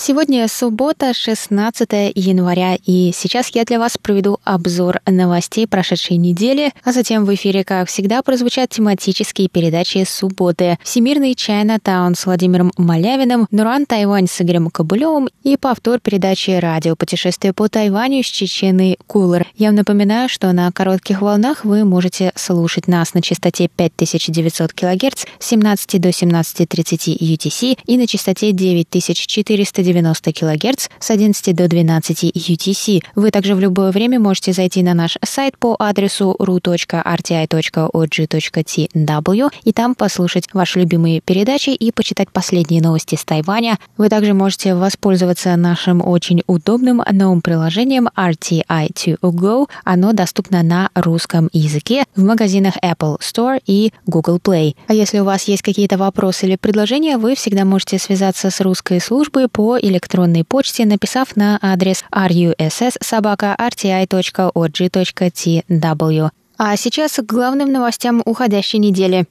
Сегодня суббота, 16 января, и сейчас я для вас проведу обзор новостей прошедшей недели, а затем в эфире, как всегда, прозвучат тематические передачи субботы. Всемирный Чайнатаун с Владимиром Малявиным, Наруан Тайвань с Игорем Кобылёвым и повтор передачи «Радиопутешествие по Тайваню» с Чеченой Куулар. Я вам напоминаю, что на коротких волнах вы можете слушать нас на частоте 5900 кГц с 17 до 17.30 UTC и на частоте 9490 кГц с 11 до 12 UTC. Вы также в любое время можете зайти на наш сайт по адресу ru.rti.org.tw и там послушать ваши любимые передачи и почитать последние новости с Тайваня. Вы также можете воспользоваться нашим очень удобным новым приложением RTI2Go. Оно доступно на русском языке в магазинах Apple Store и Google Play. А если у вас есть какие-то вопросы или предложения, вы всегда можете связаться с русской службой по электронной почте, написав на адрес russ@rti.org.tw. А сейчас к главным новостям уходящей недели.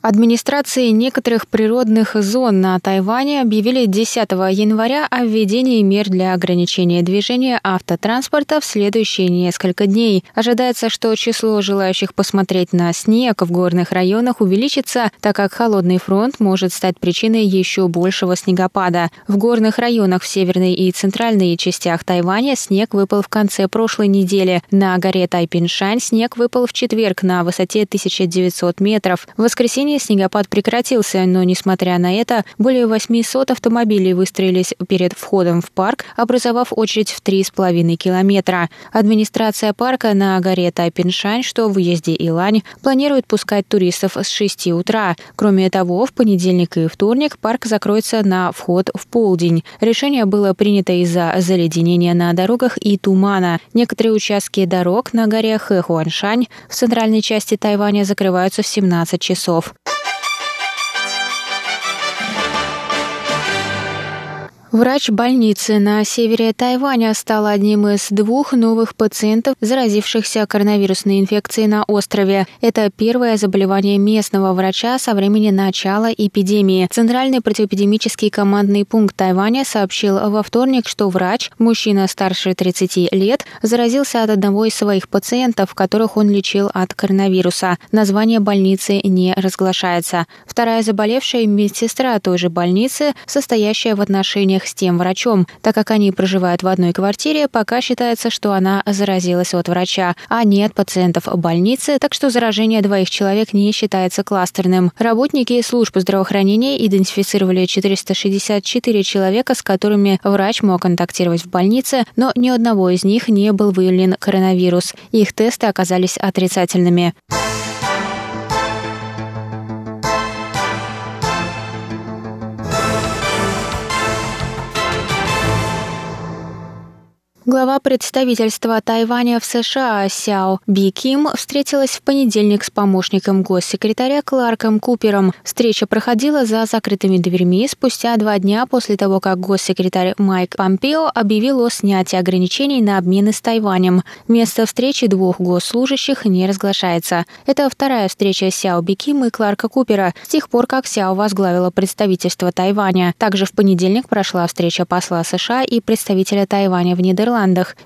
Администрации некоторых природных зон на Тайване объявили 10 января о введении мер для ограничения движения автотранспорта в следующие несколько дней. Ожидается, что число желающих посмотреть на снег в горных районах увеличится, так как холодный фронт может стать причиной еще большего снегопада. В горных районах в северной и центральной частях Тайваня снег выпал в конце прошлой недели. На горе Тайпиншань снег выпал в четверг на высоте 1900 метров. В воскресенье снегопад прекратился, но, несмотря на это, более 800 автомобилей выстроились перед входом в парк, образовав очередь в 3,5 километра. Администрация парка на горе Тайпиншань, что в уезде Илань, планирует пускать туристов с 6 утра. Кроме того, в понедельник и вторник парк закроется на вход в полдень. Решение было принято из-за заледенения на дорогах и тумана. Некоторые участки дорог на горе Хэхуаншань в центральной части Тайваня закрываются в 17 часов. Врач больницы на севере Тайваня стал одним из двух новых пациентов, заразившихся коронавирусной инфекцией на острове. Это первое заболевание местного врача со времени начала эпидемии. Центральный противоэпидемический командный пункт Тайваня сообщил во вторник, что врач, мужчина старше 30 лет, заразился от одного из своих пациентов, которых он лечил от коронавируса. Название больницы не разглашается. Вторая заболевшая медсестра той же больницы, состоящая в отношениях с тем врачом. Так как они проживают в одной квартире, пока считается, что она заразилась от врача, а не от пациентов больницы, так что заражение двоих человек не считается кластерным. Работники служб здравоохранения идентифицировали 464 человека, с которыми врач мог контактировать в больнице, но ни одного из них не был выявлен коронавирус. Их тесты оказались отрицательными. Глава представительства Тайваня в США Сяо Бикхим встретилась в понедельник с помощником госсекретаря Кларком Купером. Встреча проходила за закрытыми дверьми спустя 2 дня после того, как госсекретарь Майк Помпео объявил о снятии ограничений на обмены с Тайванем. Место встречи двух госслужащих не разглашается. Это вторая встреча Сяо Бикхим и Кларка Купера с тех пор, как Сяо возглавила представительство Тайваня. Также в понедельник прошла встреча посла США и представителя Тайваня в Нидерландах.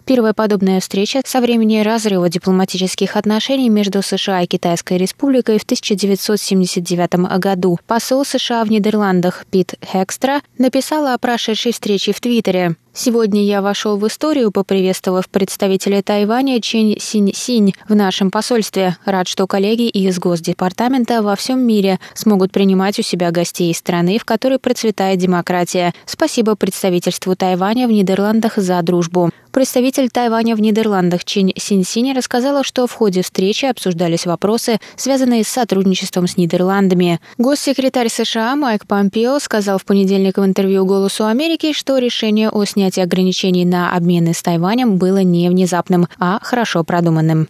Первая подобная встреча со времени разрыва дипломатических отношений между США и Китайской Республикой в 1979 году. Посол США в Нидерландах Пит Хэкстра написала о прошедшей встрече в Твиттере. Сегодня я вошел в историю, поприветствовав представителя Тайваня Чинь Синь Синь в нашем посольстве. Рад, что коллеги из Госдепартамента во всем мире смогут принимать у себя гостей из страны, в которой процветает демократия. Спасибо представительству Тайваня в Нидерландах за дружбу. Представитель Тайваня в Нидерландах Чинь Синь Синь рассказала, что в ходе встречи обсуждались вопросы, связанные с сотрудничеством с Нидерландами. Госсекретарь США Майк Помпео сказал в понедельник в интервью «Голосу Америки», что решение о снятии ограничений на обмены с Тайванем было не внезапным, а хорошо продуманным.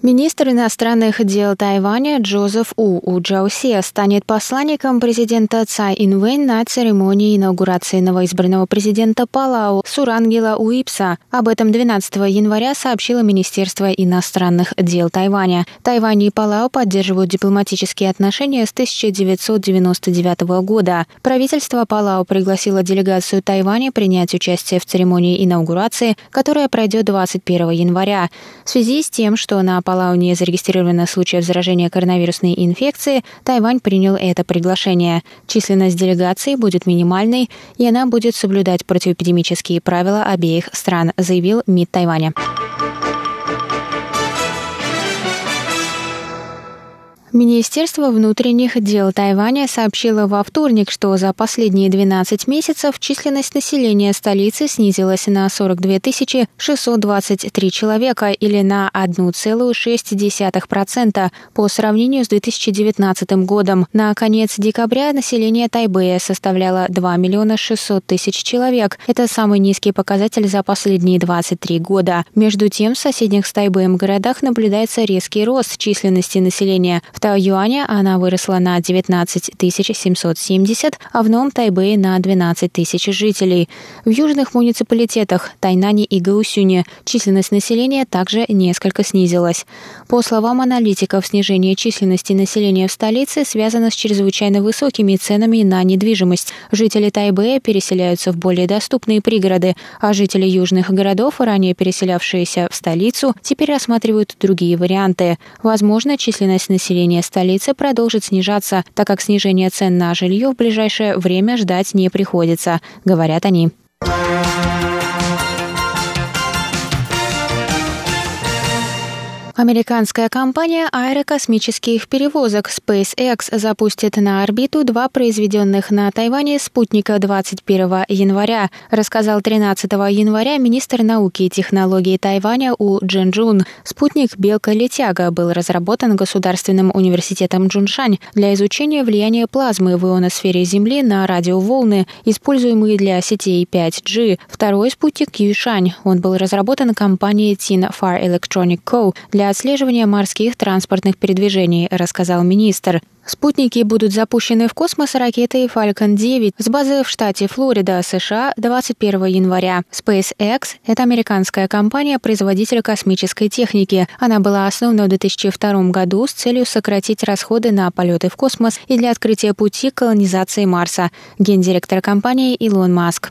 Министр иностранных дел Тайваня Джозеф У Джаусе станет посланником президента Цай Инвэнь на церемонии инаугурации новоизбранного президента Палау Сурангела Уипса. Об этом 12 января сообщило Министерство иностранных дел Тайваня. Тайвань и Палау поддерживают дипломатические отношения с 1999 года. Правительство Палау пригласило делегацию Тайваня принять участие в церемонии инаугурации, которая пройдет 21 января. В связи с тем, что на Палау не зарегистрировано случаев заражения коронавирусной инфекцией, Тайвань принял это приглашение. Численность делегации будет минимальной, и она будет соблюдать противоэпидемические правила обеих стран, заявил МИД Тайваня. Министерство внутренних дел Тайваня сообщило во вторник, что за последние 12 месяцев численность населения столицы снизилась на 42 623 человека или на 1,6% по сравнению с 2019 годом. На конец декабря население Тайбэя составляло 2 600 000 человек. Это самый низкий показатель за последние 23 года. Между тем, в соседних с Тайбэем городах наблюдается резкий рост численности населения. Тайюаня она выросла на 19 770, а в Новом Тайбэе на 12 тысяч жителей. В южных муниципалитетах Тайнане и Гаосюне численность населения также несколько снизилась. По словам аналитиков, снижение численности населения в столице связано с чрезвычайно высокими ценами на недвижимость. Жители Тайбэя переселяются в более доступные пригороды, а жители южных городов, ранее переселявшиеся в столицу, теперь рассматривают другие варианты. Возможно, численность население столицы продолжит снижаться, так как снижение цен на жилье в ближайшее время ждать не приходится, говорят они. Американская компания аэрокосмических перевозок SpaceX запустит на орбиту два произведенных на Тайване спутника 21 января, рассказал 13 января министр науки и технологий Тайваня У Джинджун. Спутник «Белка-летяга» был разработан Государственным университетом Джуншань для изучения влияния плазмы в ионосфере Земли на радиоволны, используемые для сетей 5G. Второй спутник «Юйшань». Он был разработан компанией Тинфар Electronic Co. для отслеживания морских транспортных передвижений, рассказал министр. Спутники будут запущены в космос ракетой Falcon 9 с базы в штате Флорида, США, 21 января. SpaceX – это американская компания-производитель космической техники. Она была основана в 2002 году с целью сократить расходы на полеты в космос и для открытия пути к колонизации Марса. Гендиректор компании Илон Маск.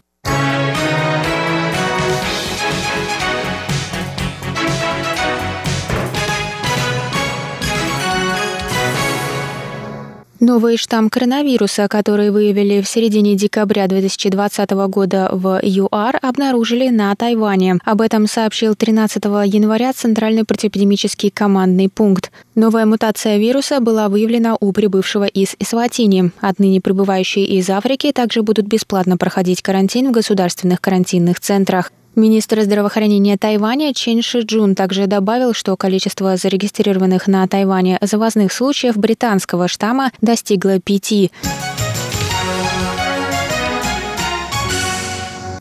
Новый штамм коронавируса, который выявили в середине декабря 2020 года в ЮАР, обнаружили на Тайване. Об этом сообщил 13 января Центральный противоэпидемический командный пункт. Новая мутация вируса была выявлена у прибывшего из Эсватини. Отныне прибывающие из Африки также будут бесплатно проходить карантин в государственных карантинных центрах. Министр здравоохранения Тайваня Чэнь Шицзюнь также добавил, что количество зарегистрированных на Тайване завозных случаев британского штамма достигло 5.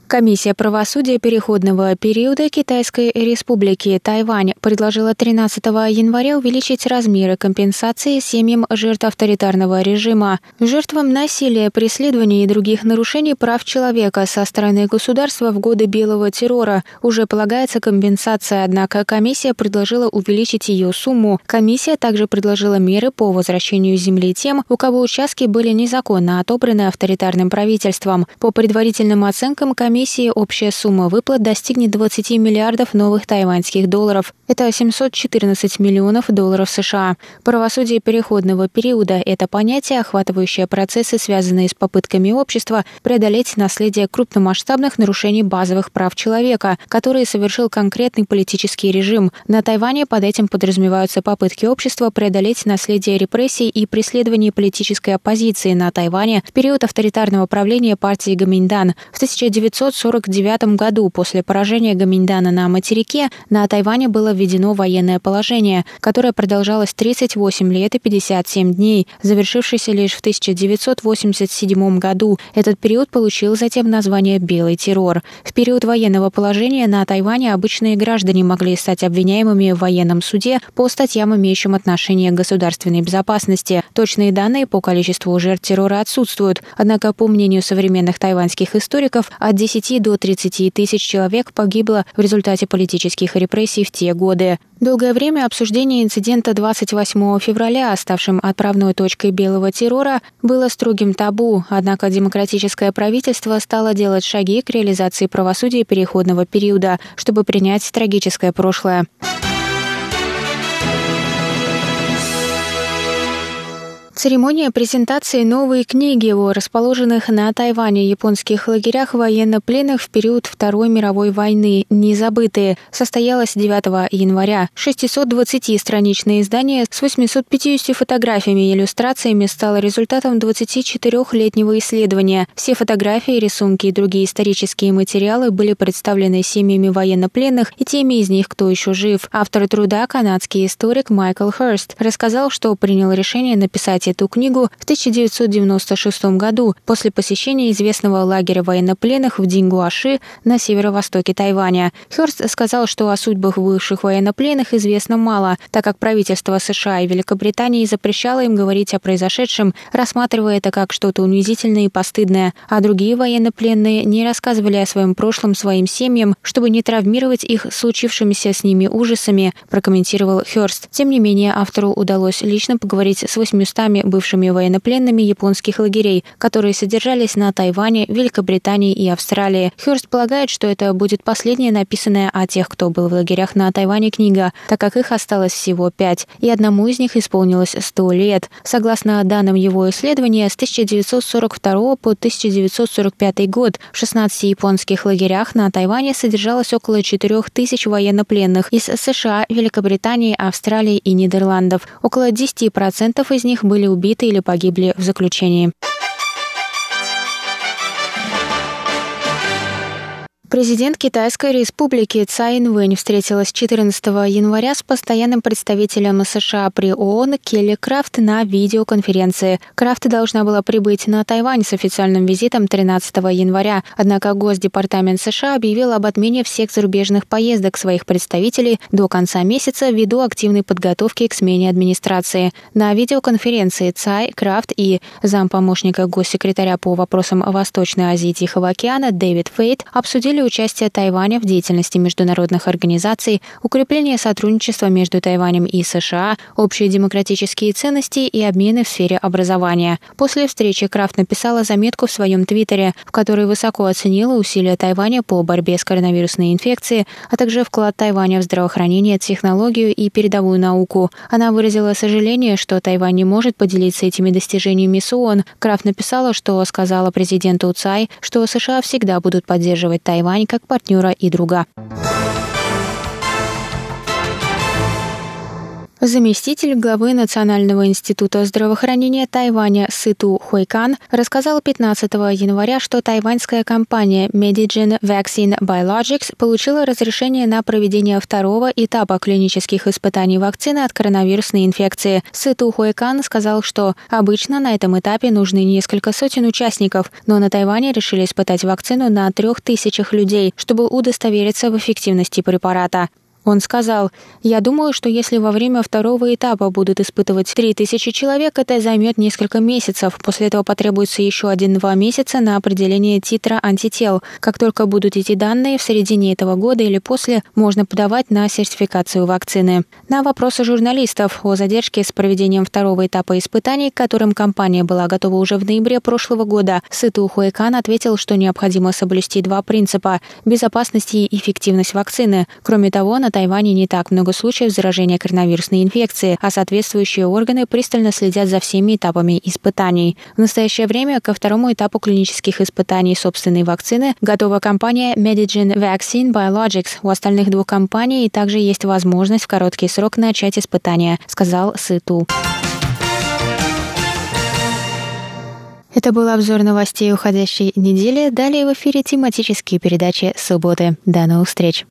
Комиссия правосудия переходного периода Китайской Республики Тайвань предложила 13 января увеличить размеры компенсации семьям жертв авторитарного режима. Жертвам насилия, преследований и других нарушений прав человека со стороны государства в годы белого террора уже полагается компенсация, однако комиссия предложила увеличить ее сумму. Комиссия также предложила меры по возвращению земли тем, у кого участки были незаконно отобраны авторитарным правительством. По предварительным оценкам комиссии комиссии общая сумма выплат достигнет 20 миллиардов новых тайваньских долларов. Это 714 миллионов долларов США. Правосудие переходного периода – это понятие, охватывающее процессы, связанные с попытками общества преодолеть наследие крупномасштабных нарушений базовых прав человека, которые совершил конкретный политический режим. На Тайване под этим подразумеваются попытки общества преодолеть наследие репрессий и преследований политической оппозиции на Тайване в период авторитарного правления партии Гоминьдан. В 1949 году после поражения Гоминьдана на материке на Тайване было введено военное положение, которое продолжалось 38 лет и 57 дней, завершившееся лишь в 1987 году. Этот период получил затем название «Белый террор». В период военного положения на Тайване обычные граждане могли стать обвиняемыми в военном суде по статьям, имеющим отношение к государственной безопасности. Точные данные по количеству жертв террора отсутствуют, однако, по мнению современных тайваньских историков, от 10 до 30 тысяч человек погибло в результате политических репрессий в те годы. Долгое время обсуждение инцидента 28 февраля, ставшим отправной точкой белого террора, было строгим табу, однако демократическое правительство стало делать шаги к реализации правосудия переходного периода, чтобы принять трагическое прошлое. Церемония презентации новой книги о расположенных на Тайване японских лагерях военнопленных в период Второй мировой войны «Незабытые» состоялась 9 января. 620-страничное издание с 850 фотографиями и иллюстрациями стало результатом 24-летнего исследования. Все фотографии, рисунки и другие исторические материалы были представлены семьями военнопленных и теми из них, кто еще жив. Автор труда, канадский историк Майкл Херст, рассказал, что принял решение написать эту книгу в 1996 году после посещения известного лагеря военнопленных в Дингуаши на северо-востоке Тайваня. Херст сказал, что о судьбах бывших военнопленных известно мало, так как правительство США и Великобритании запрещало им говорить о произошедшем, рассматривая это как что-то унизительное и постыдное, а другие военнопленные не рассказывали о своем прошлом своим семьям, чтобы не травмировать их случившимися с ними ужасами, прокомментировал Херст. Тем не менее, автору удалось лично поговорить с 800 бывшими военнопленными японских лагерей, которые содержались на Тайване, Великобритании и Австралии. Херст полагает, что это будет последняя написанная о тех, кто был в лагерях на Тайване книга, так как их осталось всего 5, и одному из них исполнилось 100 лет. Согласно данным его исследования, с 1942 по 1945 год в 16 японских лагерях на Тайване содержалось около 4000 военнопленных из США, Великобритании, Австралии и Нидерландов. Около 10% из них были убиты или погибли в заключении. Президент Китайской республики Цай Инвэнь встретилась 14 января с постоянным представителем США при ООН Келли Крафт на видеоконференции. Крафт должна была прибыть на Тайвань с официальным визитом 13 января, однако Госдепартамент США объявил об отмене всех зарубежных поездок своих представителей до конца месяца ввиду активной подготовки к смене администрации. На видеоконференции Цай, Крафт и зампомощника госсекретаря по вопросам Восточной Азии и Тихого океана Дэвид Фейт обсудили участие Тайваня в деятельности международных организаций, укрепление сотрудничества между Тайванем и США, общие демократические ценности и обмены в сфере образования. После встречи Крафт написала заметку в своем твиттере, в которой высоко оценила усилия Тайваня по борьбе с коронавирусной инфекцией, а также вклад Тайваня в здравоохранение, технологию и передовую науку. Она выразила сожаление, что Тайвань не может поделиться этими достижениями с ООН. Крафт написала, что сказала президенту Цай, что США всегда будут поддерживать Тайвань как партнера и друга. Заместитель главы Национального института здравоохранения Тайваня Сыту Хойкан рассказал 15 января, что тайваньская компания Medigen Vaccine Biologics получила разрешение на проведение второго этапа клинических испытаний вакцины от коронавирусной инфекции. Сыту Хойкан сказал, что обычно на этом этапе нужны несколько сотен участников, но на Тайване решили испытать вакцину на 3000 людей, чтобы удостовериться в эффективности препарата. Он сказал: «Я думаю, что если во время второго этапа будут испытывать 3000 человек, это займет несколько месяцев. После этого потребуется еще 1-2 месяца на определение титра антител. Как только будут эти данные, в середине этого года или после можно подавать на сертификацию вакцины». На вопросы журналистов о задержке с проведением второго этапа испытаний, к которым компания была готова уже в ноябре прошлого года, Сыту Хойкан ответил, что необходимо соблюсти два принципа – безопасность и эффективность вакцины. Кроме того, на Тайване не так много случаев заражения коронавирусной инфекцией, а соответствующие органы пристально следят за всеми этапами испытаний. В настоящее время ко второму этапу клинических испытаний собственной вакцины готова компания Medigen Vaccine Biologics. У остальных двух компаний также есть возможность в короткий срок начать испытания, сказал Сыту. Это был обзор новостей уходящей недели. Далее в эфире тематические передачи субботы. До новых встреч!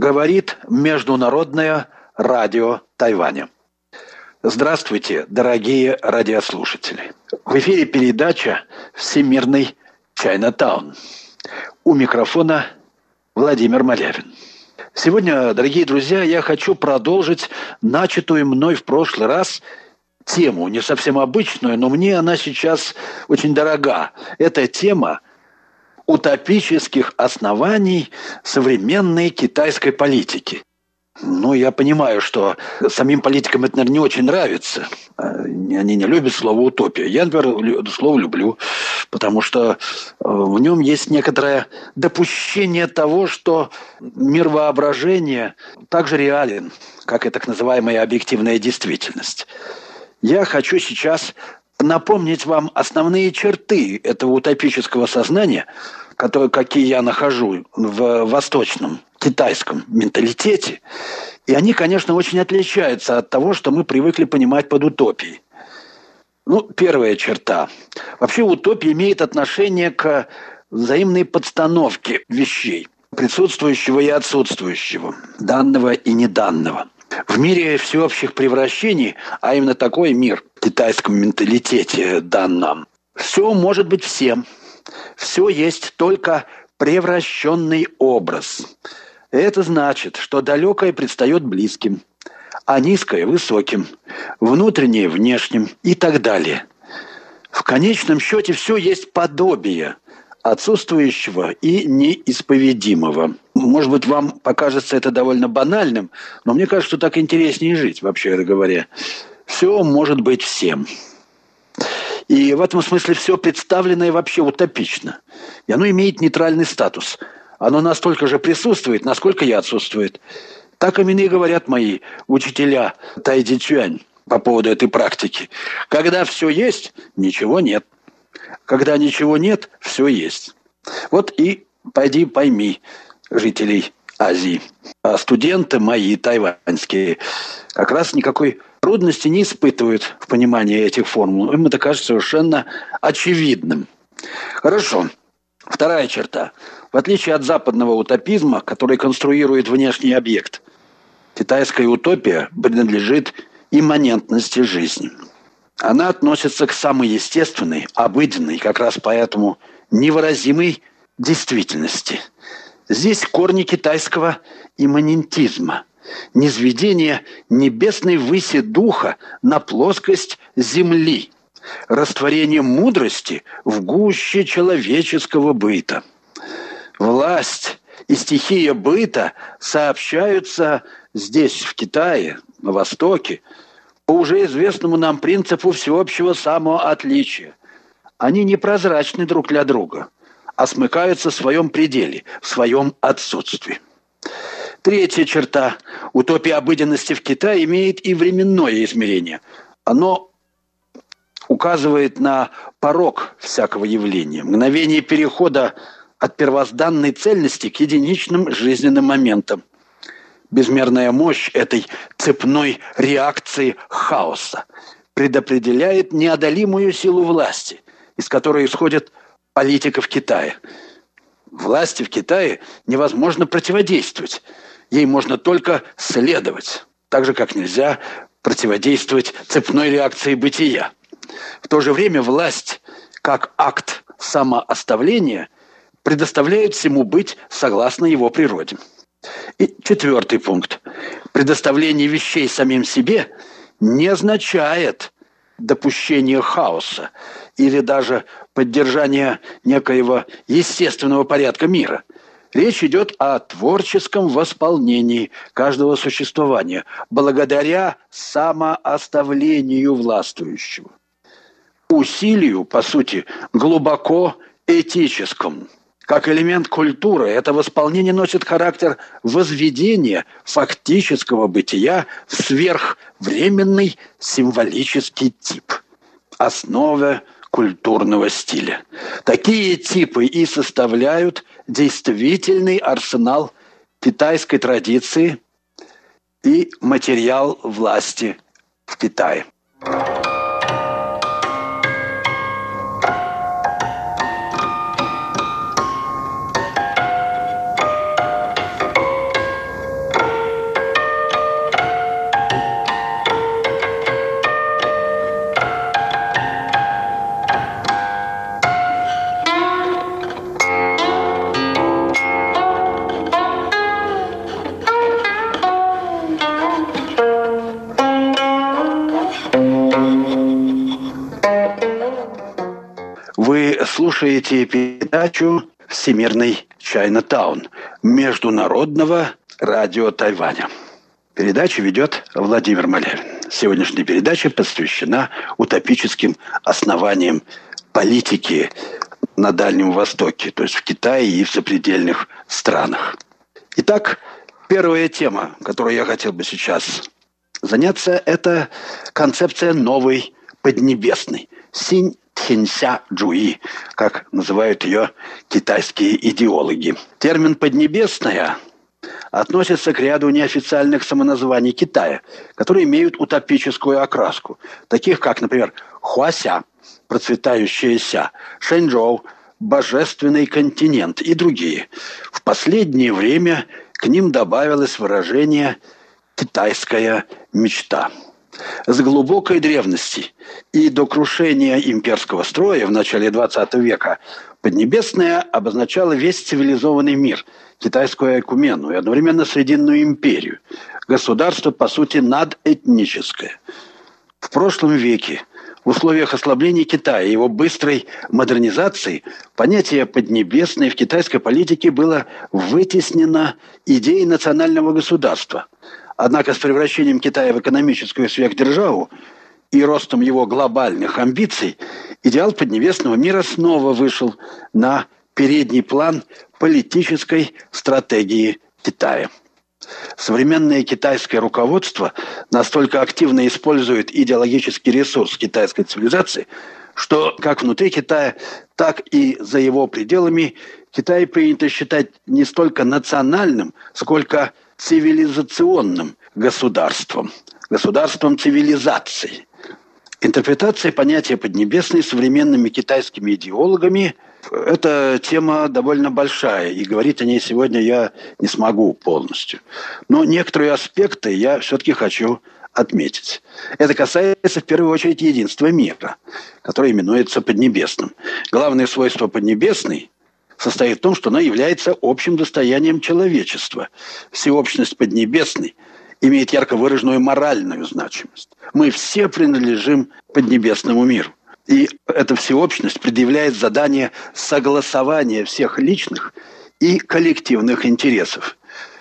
Говорит Международное радио Тайваня. Здравствуйте, дорогие радиослушатели. В эфире передача «Всемирный Чайнатаун». У микрофона Владимир Малявин. Сегодня, дорогие друзья, я хочу продолжить начатую мной в прошлый раз тему, не совсем обычную, но мне она сейчас очень дорога. Эта тема утопических оснований современной китайской политики. Ну, я понимаю, что самим политикам это, наверное, не очень нравится. Они не любят слово «утопия». Я, например, слово люблю, потому что в нем есть некоторое допущение того, что мир воображения также реален, как и так называемая объективная действительность. Я хочу сейчас напомнить вам основные черты этого утопического сознания, какие я нахожу в восточном китайском менталитете. И они, конечно, очень отличаются от того, что мы привыкли понимать под утопией. Ну, первая черта. Вообще утопия имеет отношение к взаимной подстановке вещей, присутствующего и отсутствующего, данного и неданного. В мире всеобщих превращений, а именно такой мир в китайском менталитете дан нам, все может быть всем. Все есть только превращенный образ. Это значит, что далекое предстает близким, а низкое – высоким, внутреннее – внешним и так далее. В конечном счете все есть подобие отсутствующего и неисповедимого. Может быть, вам покажется это довольно банальным, но мне кажется, что так интереснее жить, вообще говоря. Все может быть всем. И в этом смысле все представленное вообще утопично. И оно имеет нейтральный статус. Оно настолько же присутствует, насколько и отсутствует. Так именно и говорят мои учителя тайдичуань по поводу этой практики. Когда все есть, ничего нет. Когда ничего нет, все есть. Вот и пойди пойми жителей Азии. А студенты мои тайваньские как раз никакой трудности не испытывают в понимании этих формул. Им это кажется совершенно очевидным. Хорошо. Вторая черта. В отличие от западного утопизма, который конструирует внешний объект, китайская утопия принадлежит имманентности жизни. Она относится к самой естественной, обыденной, как раз поэтому невыразимой действительности. Здесь корни китайского имманентизма, низведение небесной выси духа на плоскость земли, растворение мудрости в гуще человеческого быта. Власть и стихия быта сообщаются здесь, в Китае, на Востоке, по уже известному нам принципу всеобщего самоотличия. Они непрозрачны друг для друга, а смыкаются в своем пределе, в своем отсутствии. Третья черта. Утопия обыденности в Китае имеет и временное измерение. Оно указывает на порог всякого явления, мгновение перехода от первозданной цельности к единичным жизненным моментам. безмерная мощь этой цепной реакции хаоса предопределяет неодолимую силу власти, из которой исходит политика в Китае. Власти в Китае невозможно противодействовать, ей можно только следовать, так же, как нельзя противодействовать цепной реакции бытия. В то же время власть, как акт самооставления, предоставляет всему быть согласно его природе. И четвертый пункт. Предоставление вещей самим себе не означает допущение хаоса или даже поддержание некоего естественного порядка мира. Речь идет о творческом восполнении каждого существования благодаря самооставлению властвующего. Усилию, по сути, глубоко этическому. Как элемент культуры, это восполнение носит характер возведения фактического бытия в сверхвременный символический тип, основе культурного стиля. Такие типы и составляют действительный арсенал китайской традиции и материал власти в Китае. Слушаете передачу «Всемирный Чайнатаун» международного радио Тайваня. Передачу ведет Владимир Малявин. Сегодняшняя передача посвящена утопическим основаниям политики на Дальнем Востоке, то есть в Китае и в сопредельных странах. Итак, первая тема, которой я хотел бы сейчас заняться, это концепция новой Поднебесной. Синь Тхинся-джуи, как называют ее китайские идеологи. Термин «поднебесная» относится к ряду неофициальных самоназваний Китая, которые имеют утопическую окраску, таких как, например, Хуася, процветающаяся, Шэньчжоу, божественный континент и другие. В последнее время к ним добавилось выражение «китайская мечта». С глубокой древности и до крушения имперского строя в начале XX века Поднебесная обозначала весь цивилизованный мир, китайскую айкумену и одновременно Срединную империю, государство, по сути, надэдническое. В прошлом веке в условиях ослабления Китая и его быстрой модернизации понятие «поднебесной» в китайской политике было вытеснено идеей национального государства. Однако с превращением Китая в экономическую сверхдержаву и ростом его глобальных амбиций идеал поднебесного мира снова вышел на передний план политической стратегии Китая. Современное китайское руководство настолько активно использует идеологический ресурс китайской цивилизации, что как внутри Китая, так и за его пределами Китай принято считать не столько национальным, сколько цивилизационным государством, государством цивилизации. Интерпретация понятия «поднебесной» современными китайскими идеологами – это тема довольно большая, и говорить о ней сегодня я не смогу полностью. Но некоторые аспекты я все-таки хочу отметить. Это касается в первую очередь единства мира, которое именуется «поднебесным». Главное свойство «поднебесной» состоит в том, что она является общим достоянием человечества. Всеобщность Поднебесной имеет ярко выраженную моральную значимость. Мы все принадлежим Поднебесному миру. И эта всеобщность предъявляет задание согласования всех личных и коллективных интересов.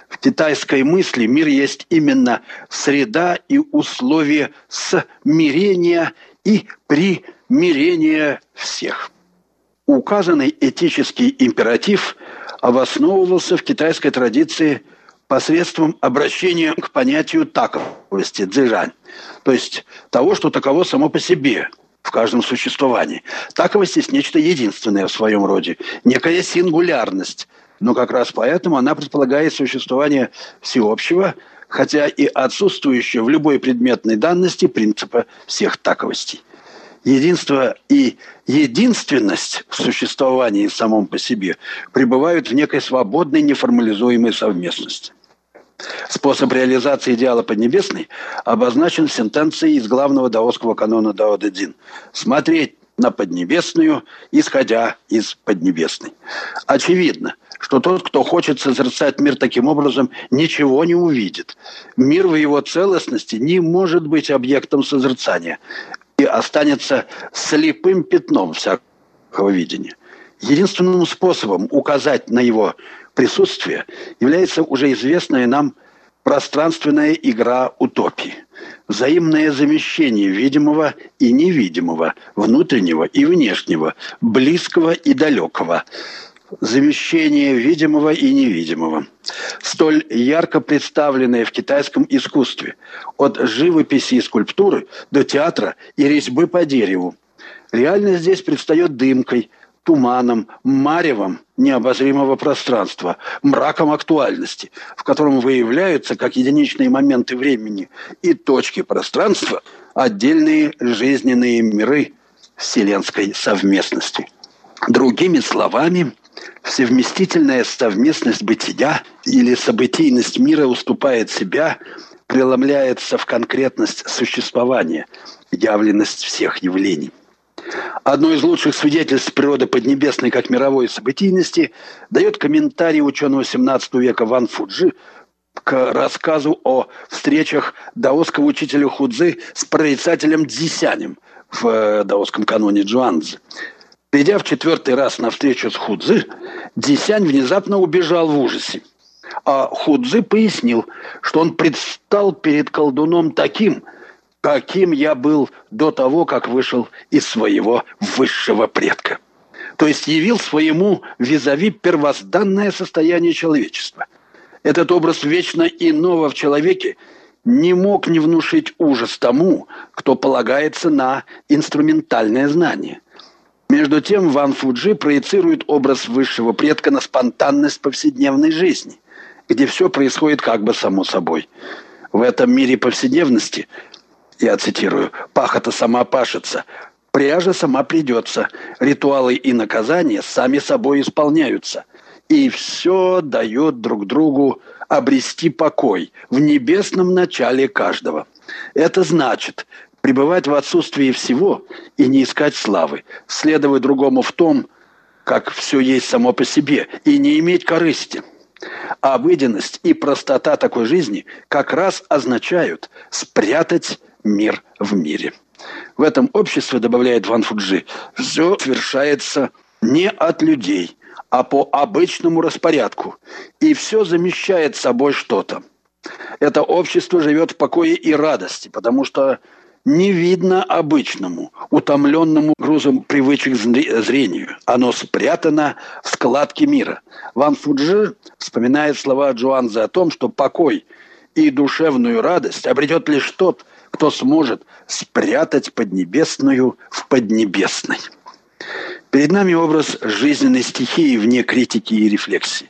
В китайской мысли мир есть именно среда и условия смирения и примирения всех. Указанный этический императив обосновывался в китайской традиции посредством обращения к понятию таковости, цзэжань, то есть того, что таково само по себе в каждом существовании. Таковость есть нечто единственное в своем роде, некая сингулярность, Но как раз поэтому она предполагает существование всеобщего, хотя и отсутствующего в любой предметной данности принципа всех таковостей. Единство и единственность в существовании самом по себе пребывают в некой свободной, неформализуемой совместности. Способ реализации идеала Поднебесной обозначен в сентенции из главного даосского канона Дао Дэ Дзин «Смотреть на Поднебесную, исходя из Поднебесной». Очевидно, что тот, кто хочет созерцать мир таким образом, ничего не увидит. Мир в его целостности не может быть объектом созерцания и останется слепым пятном всякого видения. Единственным способом указать на его присутствие является уже известная нам пространственная игра утопии. Взаимное замещение видимого и невидимого, внутреннего и внешнего, близкого и далекого. Замещение видимого и невидимого, столь ярко представленное в китайском искусстве, от живописи и скульптуры до театра и резьбы по дереву. Реально здесь предстает дымкой, туманом, маревом необозримого пространства, мраком актуальности, в котором выявляются, как единичные моменты времени и точки пространства, отдельные жизненные миры вселенской совместности. Другими словами, всевместительная совместность бытия или событийность мира уступает себя, преломляется в конкретность существования, явленность всех явлений. Одно из лучших свидетельств природы Поднебесной как мировой событийности дает комментарий ученого XVII века Ван Фуджи к рассказу о встречах даосского учителя Худзы с прорицателем Цзисянем в даосском каноне Джуанцзы. Придя в четвертый раз на встречу с Худзы, Цзисянь внезапно убежал в ужасе. А Худзы пояснил, что он предстал перед колдуном таким, каким я был до того, как вышел из своего высшего предка. То есть явил своему визави первозданное состояние человечества. Этот образ вечно иного в человеке не мог не внушить ужас тому, кто полагается на инструментальное знание. Между тем Ван Фуджи проецирует образ высшего предка на спонтанность повседневной жизни, где все происходит как бы само собой. В этом мире повседневности – я цитирую: «Пахота сама пашется, пряжа сама придется, ритуалы и наказания сами собой исполняются, и все дает друг другу обрести покой в небесном начале каждого». Это значит пребывать в отсутствии всего и не искать славы, следовать другому в том, как все есть само по себе, и не иметь корысти. Обыденность и простота такой жизни как раз означают спрятать мир в мире. В этом обществе, добавляет Ван Фуджи, все совершается не от людей, а по обычному распорядку, и все замещает собой что-то. Это общество живет в покое и радости, потому что не видно обычному, утомленному грузом привычек зрению. Оно спрятано в складке мира. Ван Фуджи вспоминает слова Джуанцзы о том, что покой и душевную радость обретет лишь тот, кто сможет спрятать Поднебесную в Поднебесной. Перед нами образ жизненной стихии вне критики и рефлексии.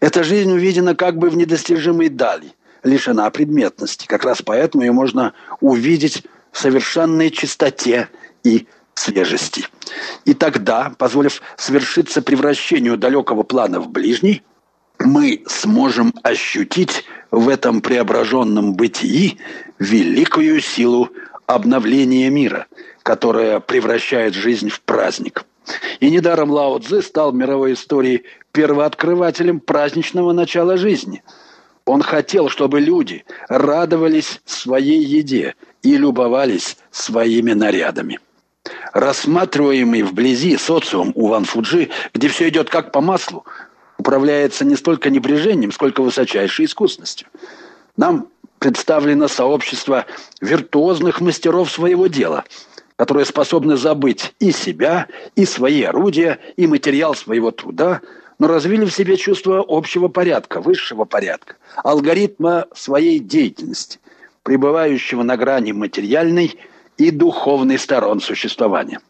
Эта жизнь увидена как бы в недостижимой дали, лишена предметности. Как раз поэтому ее можно увидеть в совершенной чистоте и свежести. И тогда, позволив совершиться превращению далекого плана в ближний, мы сможем ощутить в этом преображенном бытии великую силу обновления мира, которая превращает жизнь в праздник. И недаром Лао Цзы стал в мировой истории первооткрывателем праздничного начала жизни. Он хотел, чтобы люди радовались своей еде и любовались своими нарядами. Рассматриваемый вблизи социум у Ван Фуджи, где все идет как по маслу, управляется не столько небрежением, сколько высочайшей искусностью. Нам представлено сообщество виртуозных мастеров своего дела, которые способны забыть и себя, и свои орудия, и материал своего труда, но развили в себе чувство общего порядка, высшего порядка, алгоритма своей деятельности, пребывающего на грани материальной и духовной сторон существования.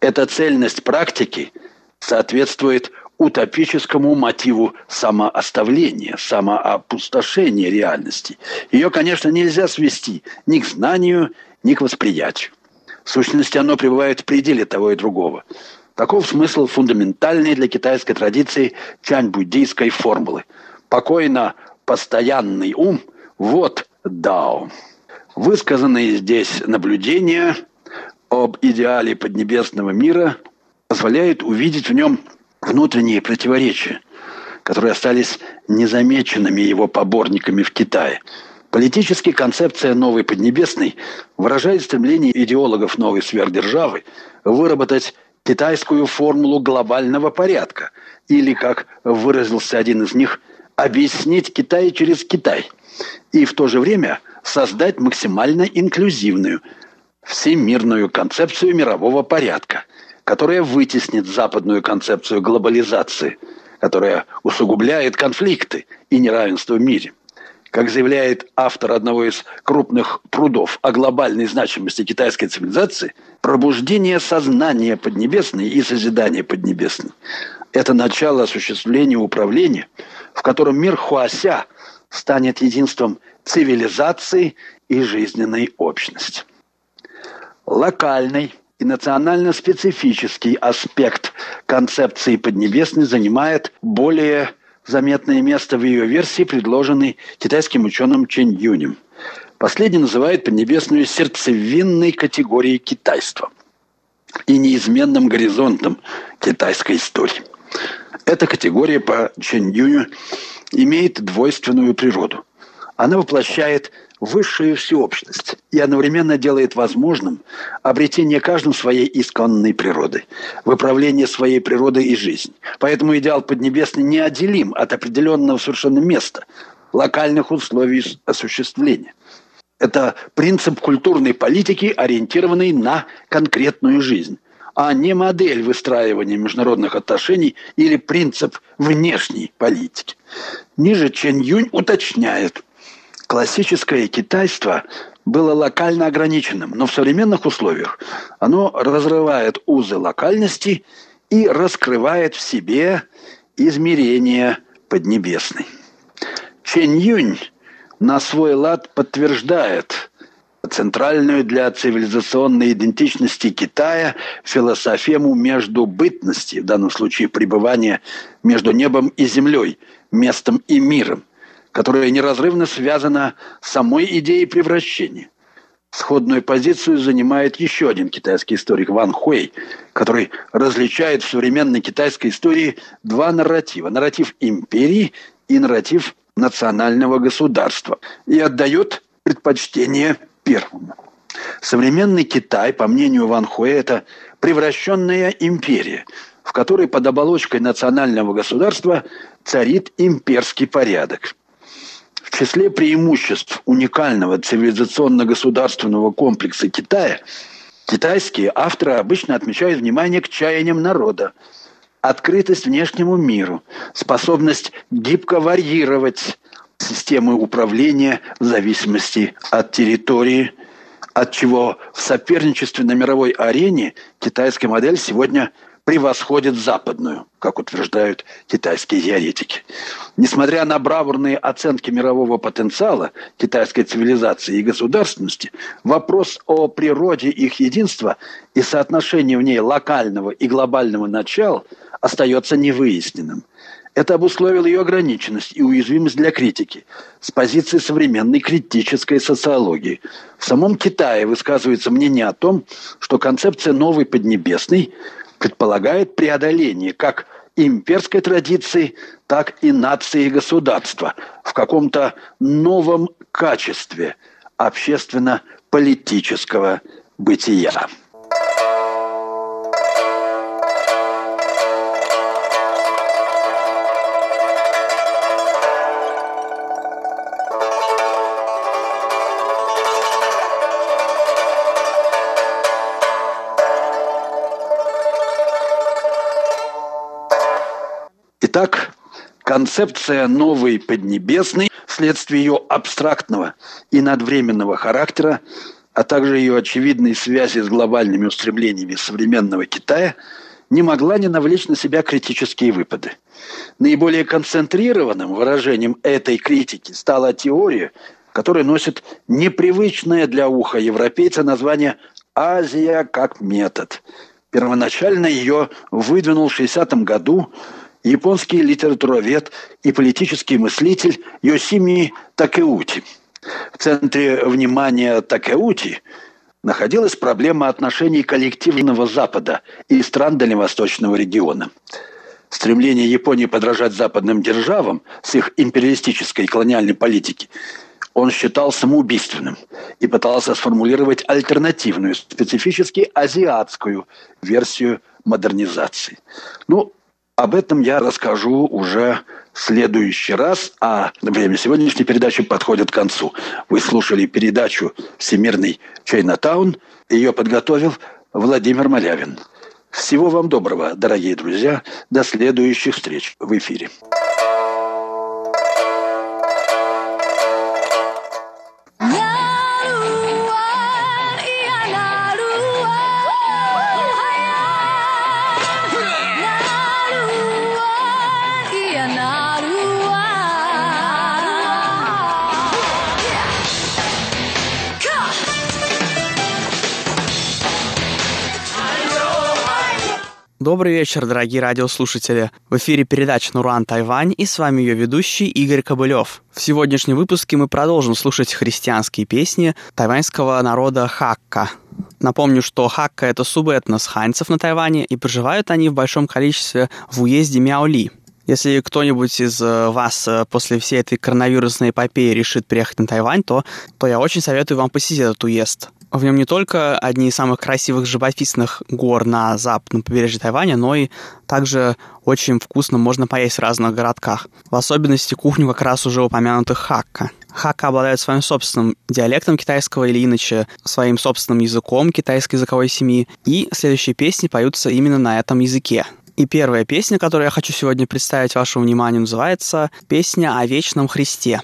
Эта цельность практики соответствует утопическому мотиву самооставления, самоопустошения реальности. Ее, конечно, нельзя свести ни к знанию, ни к восприятию. В сущности, оно пребывает в пределе того и другого. Таков смысл фундаментальный для китайской традиции чань-буддийской формулы. Покой на постоянный ум – вот дао. Высказанные здесь наблюдения об идеале поднебесного мира позволяют увидеть в нем внутренние противоречия, которые остались незамеченными его поборниками в Китае. Политически концепция новой поднебесной выражает стремление идеологов новой сверхдержавы выработать китайскую формулу глобального порядка, или, как выразился один из них, объяснить Китай через Китай, и в то же время создать максимально инклюзивную, всемирную концепцию мирового порядка, которая вытеснит западную концепцию глобализации, которая усугубляет конфликты и неравенство в мире. Как заявляет автор одного из крупных трудов о глобальной значимости китайской цивилизации, пробуждение сознания Поднебесной и созидание Поднебесной – это начало осуществления управления, в котором мир Хуася станет единством цивилизации и жизненной общности. Локальный и национально-специфический аспект концепции Поднебесной занимает более заметное место в ее версии, предложенной китайским ученым Чэнь Юнем. Последний называет Поднебесную сердцевинной категорией китайства и неизменным горизонтом китайской истории. Эта категория, по Чэнь Юню, имеет двойственную природу. Она воплощает высшую всеобщность и одновременно делает возможным обретение каждым своей исконной природы, выправление своей природы и жизни. Поэтому идеал Поднебесный неотделим от определенного совершенно места, локальных условий осуществления. Это принцип культурной политики, ориентированный на конкретную жизнь, а не модель выстраивания международных отношений или принцип внешней политики. Ниже Чэнь Юнь уточняет: классическое китайство было локально ограниченным, но в современных условиях оно разрывает узы локальности и раскрывает в себе измерения Поднебесной. Чэнь Юнь на свой лад подтверждает центральную для цивилизационной идентичности Китая философему междубытности, в данном случае пребывания между небом и землей, местом и миром, которая неразрывно связана с самой идеей превращения. Сходную позицию занимает еще один китайский историк Ван Хуэй, который различает в современной китайской истории два нарратива – нарратив империи и нарратив национального государства, и отдает предпочтение первому. Современный Китай, по мнению Ван Хуэя, это превращенная империя, в которой под оболочкой национального государства царит имперский порядок. В числе преимуществ уникального цивилизационно-государственного комплекса Китая китайские авторы обычно отмечают внимание к чаяниям народа, открытость внешнему миру, способность гибко варьировать системы управления в зависимости от территории, от чего в соперничестве на мировой арене китайская модель сегодня превосходит западную, как утверждают китайские теоретики. Несмотря на бравурные оценки мирового потенциала китайской цивилизации и государственности, вопрос о природе их единства и соотношении в ней локального и глобального начала остается невыясненным. Это обусловило ее ограниченность и уязвимость для критики с позиции современной критической социологии. В самом Китае высказывается мнение о том, что концепция новой Поднебесной предполагает преодоление как имперской традиции, так и нации и государства в каком-то новом качестве общественно-политического бытия. Итак, концепция новой Поднебесной вследствие ее абстрактного и надвременного характера, а также ее очевидной связи с глобальными устремлениями современного Китая, не могла не навлечь на себя критические выпады. Наиболее концентрированным выражением этой критики стала теория, которая носит непривычное для уха европейца название «Азия как метод». Первоначально ее выдвинул в 60-м году японский литературовед и политический мыслитель Йосими Такеути. В центре внимания Такеути находилась проблема отношений коллективного Запада и стран Дальневосточного региона. Стремление Японии подражать западным державам с их империалистической и колониальной политики он считал самоубийственным и пытался сформулировать альтернативную, специфически азиатскую версию модернизации. Об этом я расскажу уже в следующий раз, а время сегодняшней передачи подходит к концу. Вы слушали передачу «Всемирный Чайнатаун». Ее подготовил Владимир Малявин. Всего вам доброго, дорогие друзья. До следующих встреч в эфире. Добрый вечер, дорогие радиослушатели. В эфире передача «Наруан, Тайвань», и с вами ее ведущий Игорь Кобылёв. В сегодняшнем выпуске мы продолжим слушать христианские песни тайваньского народа хакка. Напомню, что хакка — это субэтнос ханьцев на Тайване, и проживают они в большом количестве в уезде Мяоли. Если кто-нибудь из вас после всей этой коронавирусной эпопеи решит приехать на Тайвань, то я очень советую вам посетить этот уезд. В нем не только одни из самых красивых живописных гор на западном побережье Тайваня, но и также очень вкусно можно поесть в разных городках. В особенности кухню как раз уже упомянутых хакка. Хакка обладают своим собственным диалектом китайского или иначе своим собственным языком китайской языковой семьи, и следующие песни поются именно на этом языке. И первая песня, которую я хочу сегодня представить вашему вниманию, называется «Песня о вечном Христе».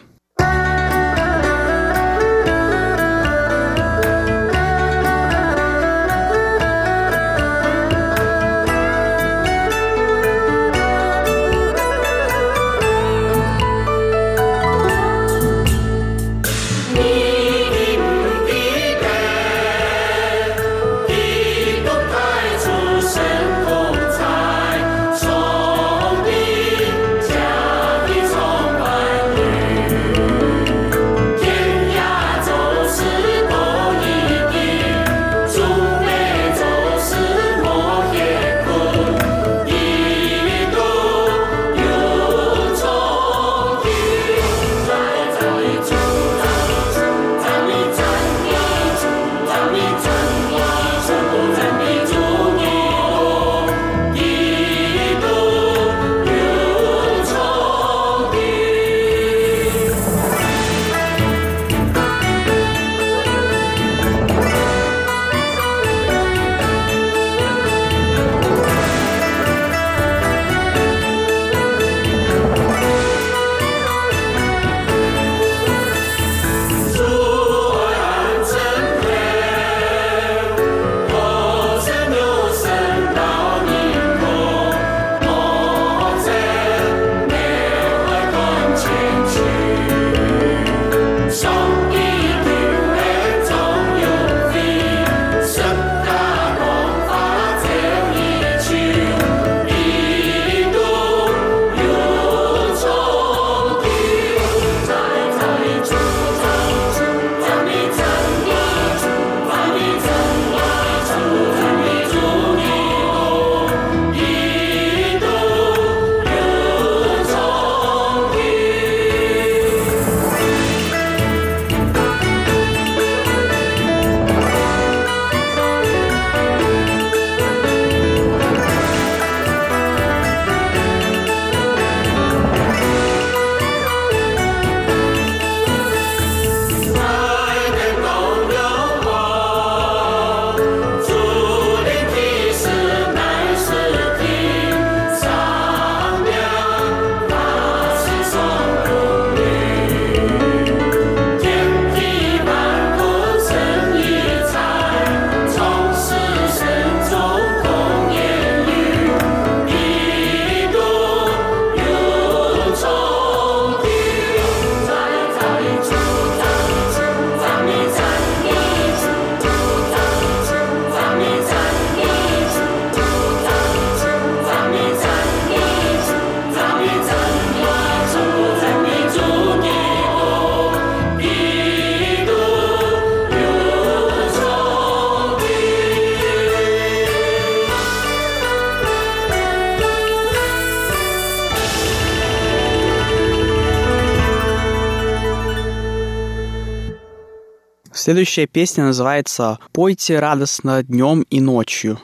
Следующая песня называется «Пойте радостно днем и ночью».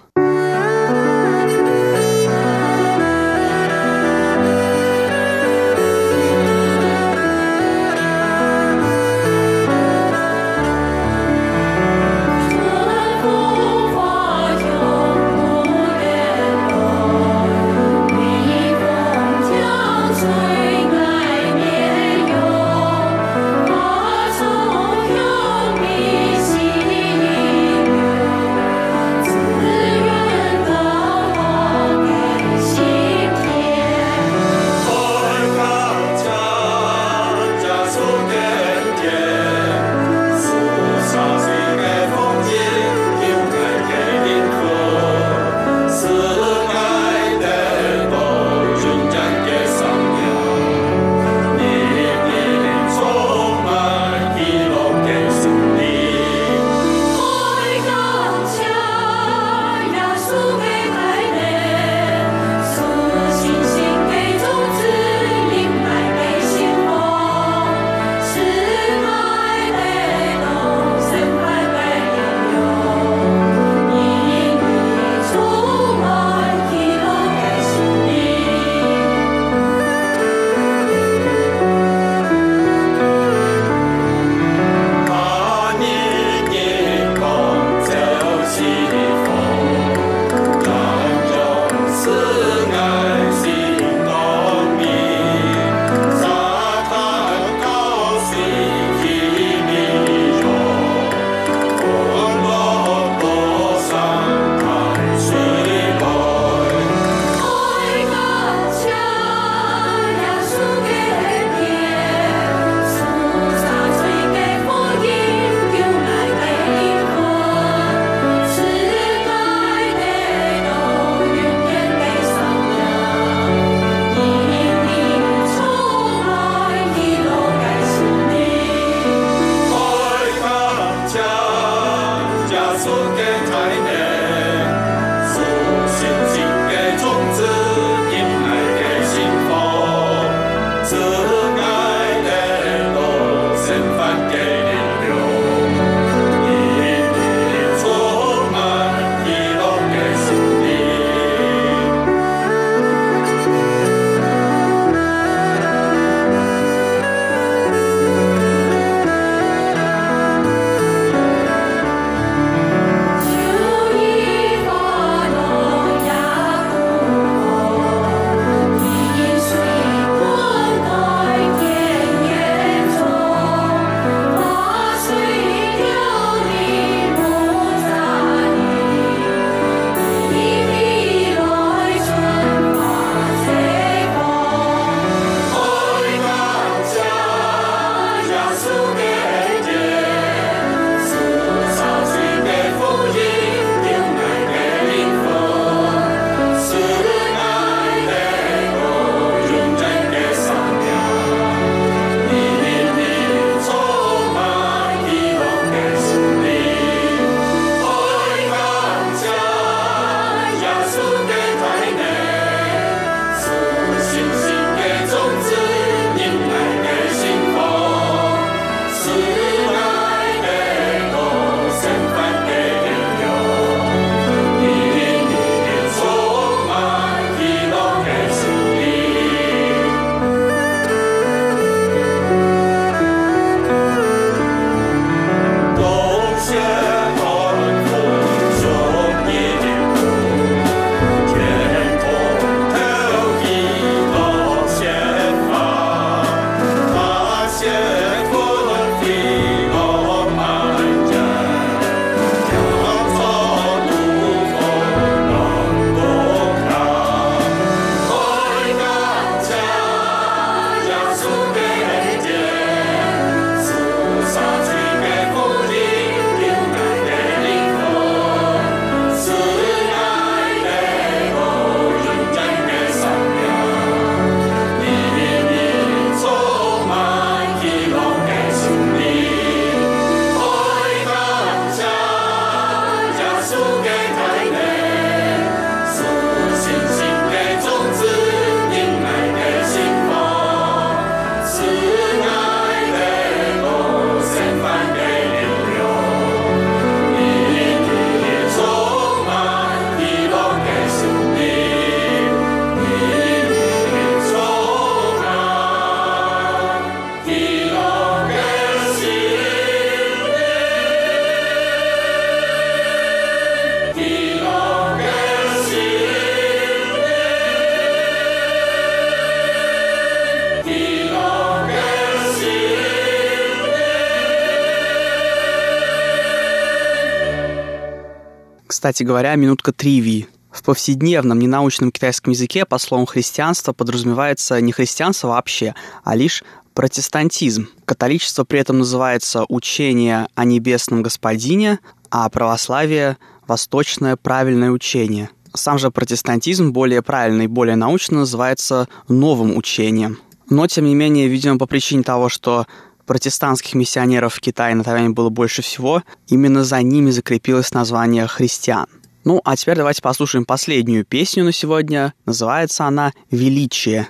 кстати говоря, минутка тривии. В повседневном ненаучном китайском языке под словом «христианство» подразумевается не христианство вообще, а лишь протестантизм. Католичество при этом называется «учение о небесном господине», а православие – «восточное правильное учение». Сам же протестантизм, более правильно и более научно, называется «новым учением». Но, тем не менее, видимо, по причине того, что протестантских миссионеров в Китае на Тайване было больше всего, именно за ними закрепилось название «христиан». Ну, а теперь давайте послушаем последнюю песню на сегодня. Называется она «Величие».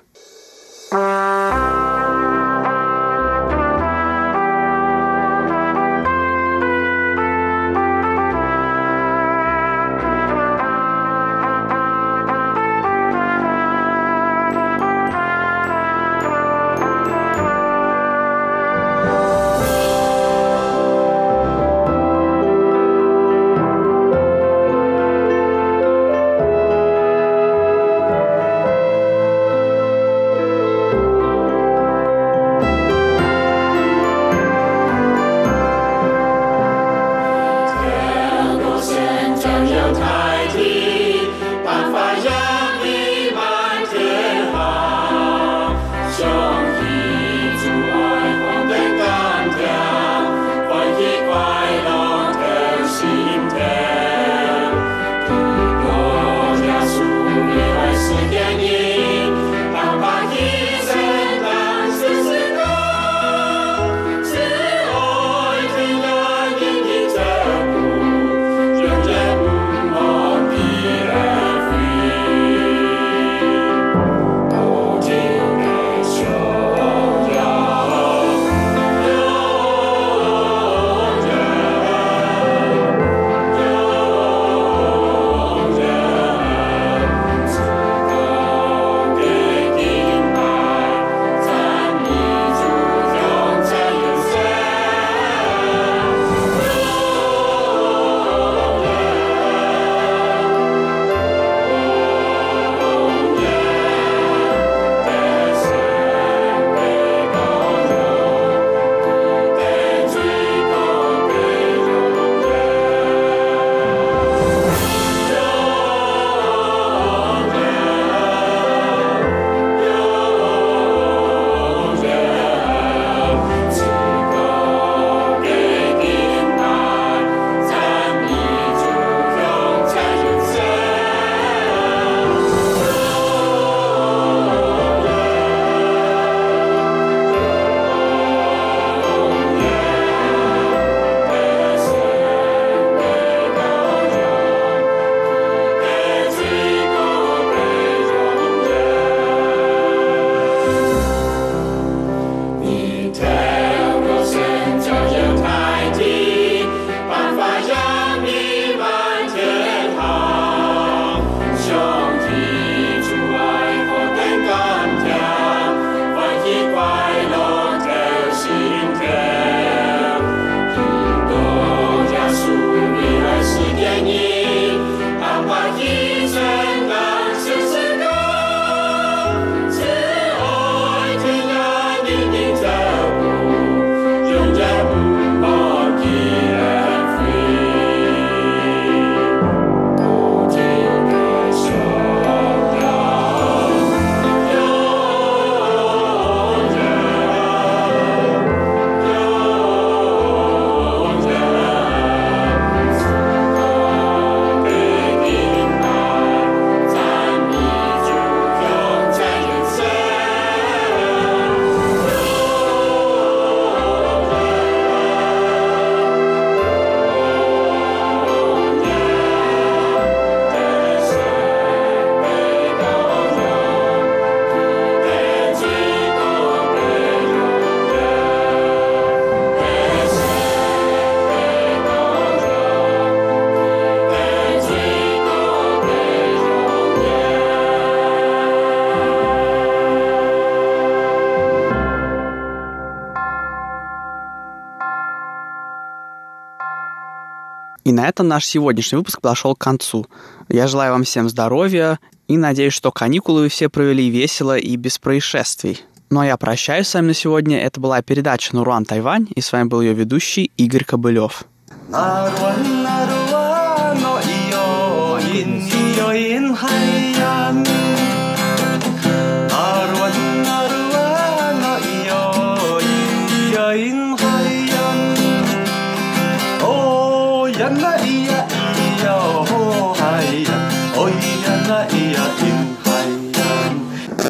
И на этом наш сегодняшний выпуск подошел к концу. Я желаю вам всем здоровья и надеюсь, что каникулы вы все провели весело и без происшествий. Ну а я прощаюсь с вами на сегодня. Это была передача «Наруан, Тайвань», и с вами был ее ведущий Игорь Кобылев.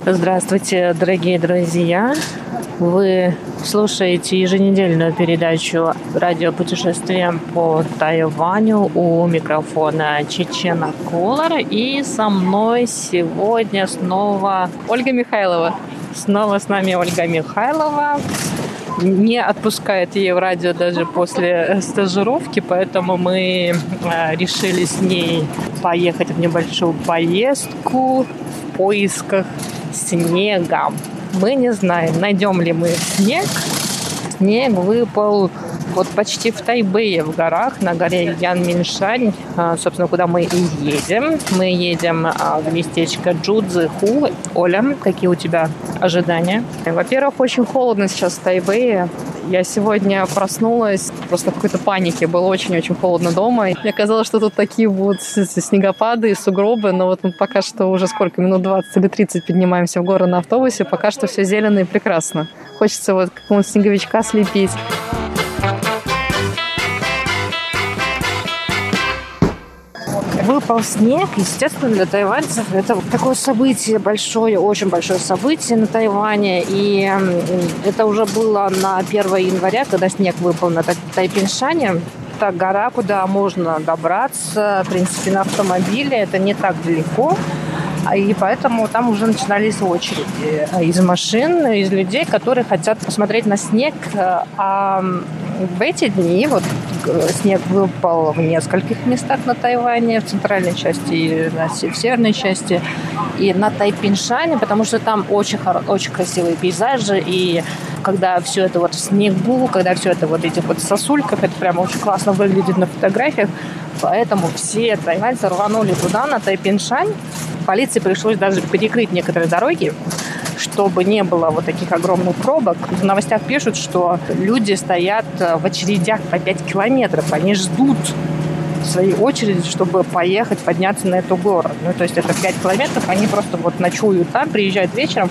Здравствуйте, дорогие друзья! Вы слушаете еженедельную передачу «Радиопутешествие по Тайваню», у микрофона Чечена Куулар. И со мной сегодня снова Ольга Михайлова. Снова с нами Ольга Михайлова. Не отпускает ее радио даже после стажировки, поэтому мы решили с ней поехать в небольшую поездку в поисках снега. Мы не знаем, найдем ли мы снег. Снег выпал вот почти в Тайбэе, в горах, на горе Янминшань, собственно, куда мы и едем. Мы едем в местечко Чжуцзиху. Оля, какие у тебя ожидания? Во-первых, очень холодно сейчас в Тайбэе. Я сегодня проснулась просто в какой-то панике. Было очень-очень холодно дома. Мне казалось, что тут такие будут снегопады и сугробы. Но вот мы пока что уже сколько, минут 20 или 30 поднимаемся в горы на автобусе. Пока что все зелено и прекрасно. Хочется вот какого-нибудь снеговичка слепить. Выпал снег, естественно, для тайваньцев это такое событие большое, очень большое событие на Тайване. И это уже было на 1 января, когда снег выпал на Тайпиншане. Это гора, куда можно добраться, в принципе, на автомобиле. Это не так далеко. И поэтому там уже начинались очереди из машин, из людей, которые хотят посмотреть на снег. А в эти дни вот снег выпал в нескольких местах на Тайване, в центральной части и в северной части, и на Тайпиншане, потому что там очень красивые пейзажи, и когда все это вот в снегу, когда все это вот в этих вот сосульках, это прямо очень классно выглядит на фотографиях, поэтому все тайваньцы рванули туда, на Тайпиншань. Полиции пришлось даже перекрыть некоторые дороги, чтобы не было вот таких огромных пробок. В новостях пишут, что люди стоят в очередях по 5 километров. Они ждут своей очереди, чтобы поехать, подняться на эту гору. Ну, то есть это 5 километров. Они просто вот ночуют там, приезжают вечером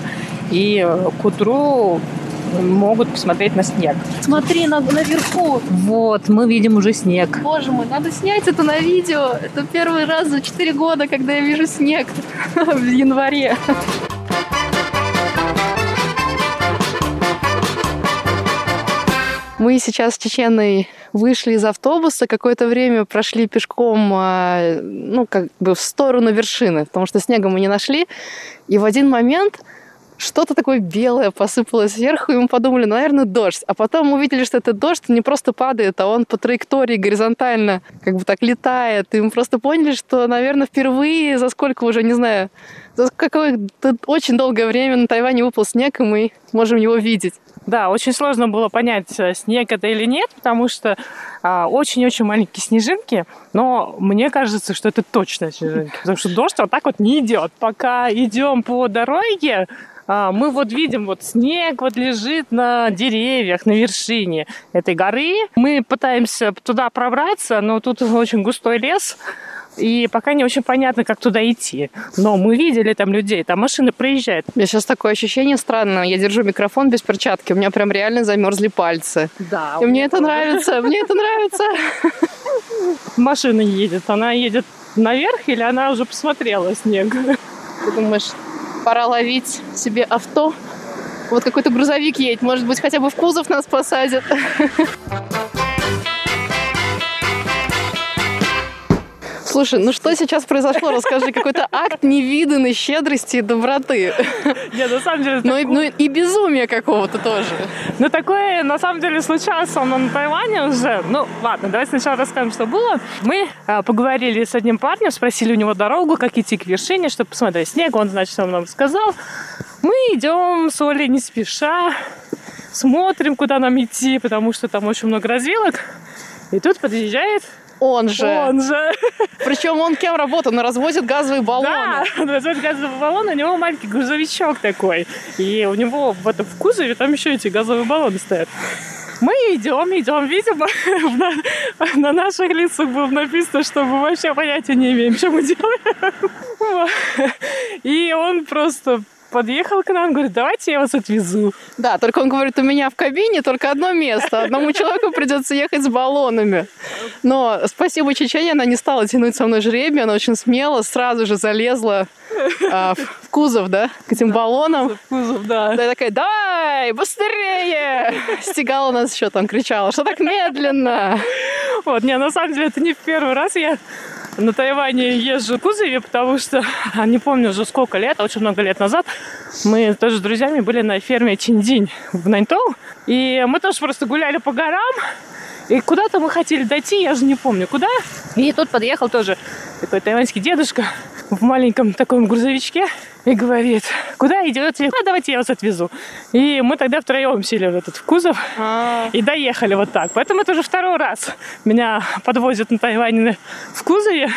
и к утру могут посмотреть на снег. Смотри, наверху. Вот, мы видим уже снег. Боже мой, надо снять это на видео. Это первый раз за 4 года, когда я вижу снег в январе. Мы сейчас с Чеченой вышли из автобуса, какое-то время прошли пешком, ну, как бы в сторону вершины, потому что снега мы не нашли. И в один момент что-то такое белое посыпалось сверху, и мы подумали, наверное, дождь. А потом увидели, что этот дождь не просто падает, а он по траектории горизонтально как бы так летает. И мы просто поняли, что, наверное, впервые за сколько уже, не знаю, за какое-то очень долгое время на Тайване выпал снег, и мы можем его видеть. Да, очень сложно было понять, снег это или нет, потому что очень-очень маленькие снежинки, но мне кажется, что это точно снежинки, потому что дождь вот так вот не идет. Пока идем по дороге, мы вот видим, вот снег вот лежит на деревьях, на вершине этой горы. Мы пытаемся туда пробраться, но тут очень густой лес, и пока не очень понятно, как туда идти. Но мы видели там людей, там машины проезжают. У меня сейчас такое ощущение странное. Я держу микрофон без перчатки. У меня прям реально замерзли пальцы. Да. И мне это нравится, мне это нравится. Машина едет. Она едет наверх или она уже посмотрела снег? Ты думаешь, пора ловить себе авто? Вот какой-то грузовик едет. Может быть, хотя бы в кузов нас посадят. Слушай, ну что сейчас произошло? Расскажи, какой-то акт невиданной щедрости и доброты. Нет, на самом деле... Ну и безумие какого-то тоже. Ну такое, на самом деле, случалось со мной на Тайване уже. Ну ладно, давайте сначала расскажем, что было. Мы поговорили с одним парнем, спросили у него дорогу, как идти к вершине, чтобы посмотреть снег. Он, значит, что он нам сказал. Мы идем с Олей не спеша, смотрим, куда нам идти, потому что там очень много развилок. И тут подъезжает... Он же. Причем он кем работал? Он развозит газовые баллоны. Да, он развозит газовые баллоны, у него маленький грузовичок такой. И у него в этом кузове там еще эти газовые баллоны стоят. Мы идем, видимо, на наших лицах было написано, что мы вообще понятия не имеем, что мы делаем. И он просто подъехал к нам, говорит, давайте я вас отвезу. Да, только он говорит, у меня в кабине только одно место, одному человеку придется ехать с баллонами. Но спасибо Чечене, она не стала тянуть со мной жребий, она очень смело сразу же залезла в кузов, да, к этим баллонам. В кузов, да. Да, я такая, давай, быстрее! Стегала нас еще там, кричала, что так медленно? Вот, не, на самом деле это не в первый раз я на Тайване езжу в кузове, потому что, не помню уже сколько лет, очень много лет назад, мы тоже с друзьями были на ферме Чинь в Наньтоу, и мы тоже просто гуляли по горам, и куда-то мы хотели дойти, я же не помню куда, и тут подъехал тоже такой тайваньский дедушка в маленьком таком грузовичке и говорит, куда идете? А, давайте я вас отвезу. И мы тогда втроем сели в этот кузов и доехали вот так. Поэтому это уже второй раз меня подвозят на Тайване в кузове.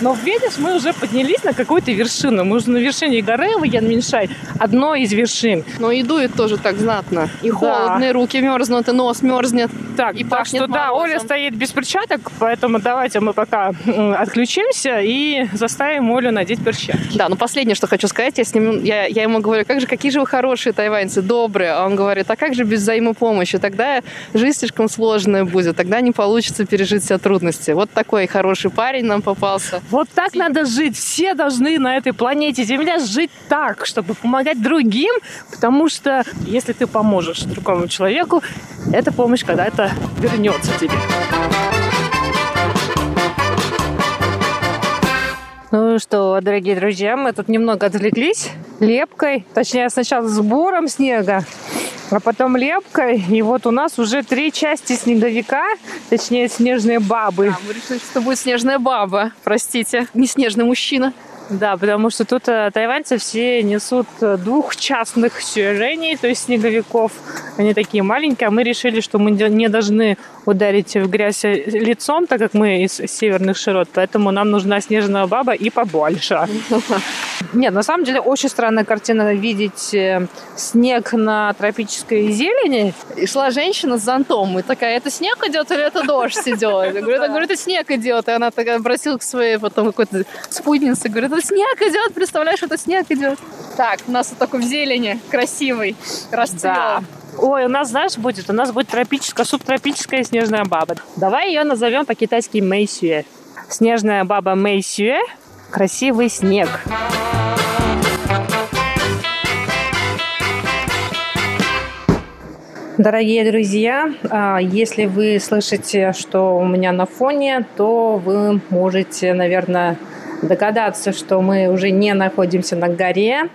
Но, видишь, мы уже поднялись на какую-то вершину. Мы уже на вершине горы в Янминшань, одной из вершин. Но и дует тоже так знатно. И холодно, и руки мерзнут, и нос мерзнет, так, и пахнет морозом. Да, Оля стоит без перчаток, поэтому давайте мы пока отключимся и заставим Олю надеть перчатки. Да, но последнее, что хочу сказать, я ему говорю, какие же вы хорошие тайваньцы, добрые. А он говорит, а как же без взаимопомощи? Тогда жизнь слишком сложная будет, тогда не получится пережить все трудности. Вот такой хороший парень нам попался. Вот так надо жить. Все должны на этой планете Земля жить так, чтобы помогать другим, потому что если ты поможешь другому человеку, эта помощь когда-то вернется тебе. Ну что, дорогие друзья, мы тут немного отвлеклись лепкой, точнее сначала сбором снега, а потом лепкой. И вот у нас уже 3 части снеговика, точнее снежные бабы. Да, мы решили, что будет снежная баба, простите, не снежный мужчина. Да, потому что тут тайваньцы все несут 2-частных сюэжэней, то есть снеговиков. Они такие маленькие, а мы решили, что мы не должны ударить в грязь лицом, так как мы из северных широт, поэтому нам нужна снежная баба и побольше. Нет, на самом деле очень странная картина видеть снег на тропической зелени. И шла женщина с зонтом, и такая, это снег идет или это дождь идет? Я говорю, это снег идет. И она такая бросила к своей потом какой-то спутнице, говорит, это снег идет, представляешь, это снег идет. Так, у нас вот такой в зелени красивый расцвет. Да. Ой, у нас, знаешь, будет? У нас будет тропическая, субтропическая снежная баба. Давай ее назовем по-китайски Мэйсюэ. Снежная баба Мэйсюэ. Красивый снег. Дорогие друзья, если вы слышите, что у меня на фоне, то вы можете, наверное, догадаться, что мы уже не находимся на горе.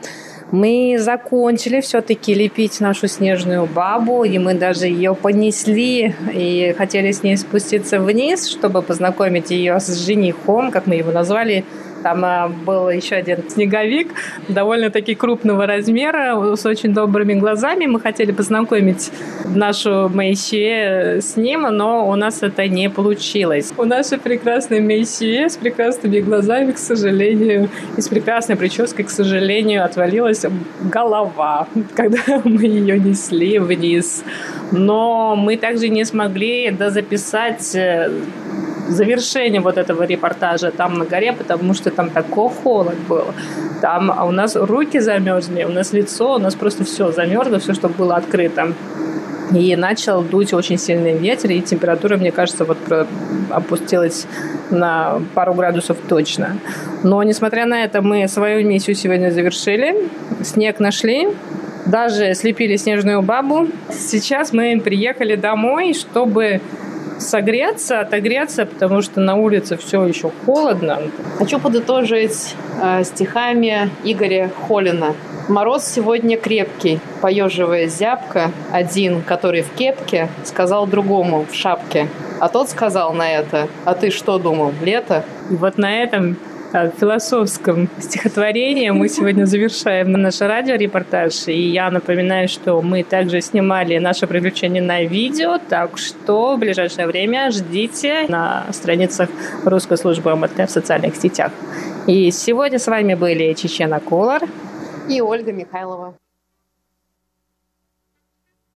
Мы закончили все-таки лепить нашу снежную бабу, и мы даже ее понесли и хотели с ней спуститься вниз, чтобы познакомить ее с женихом, как мы его назвали. Там был еще один снеговик, довольно-таки крупного размера, с очень добрыми глазами. Мы хотели познакомить нашу Мэйсюэ с ним, но у нас это не получилось. У нашей прекрасной Мэйсюэ с прекрасными глазами, к сожалению, и с прекрасной прической, к сожалению, отвалилась голова, когда мы ее несли вниз. Но мы также не смогли дозаписать завершение вот этого репортажа там на горе, потому что там такой холод был. Там у нас руки замерзли, у нас лицо, у нас просто все замерзло, все, что было открыто. И начал дуть очень сильный ветер, и температура, мне кажется, вот опустилась на пару градусов точно. Но, несмотря на это, мы свою миссию сегодня завершили. Снег нашли. Даже слепили снежную бабу. Сейчас мы приехали домой, чтобы согреться, отогреться, потому что на улице все еще холодно. Хочу подытожить стихами Игоря Холина. «Мороз сегодня крепкий, поеживая зябко, один, который в кепке, сказал другому в шапке. А тот сказал на это, а ты что думал, лето?» И вот на этом философском стихотворении мы сегодня завершаем наш радиорепортаж. И я напоминаю, что мы также снимали наши приключения на видео, так что в ближайшее время ждите на страницах русской службы МТ в социальных сетях. И сегодня с вами были Чечена Куулар и Ольга Михайлова.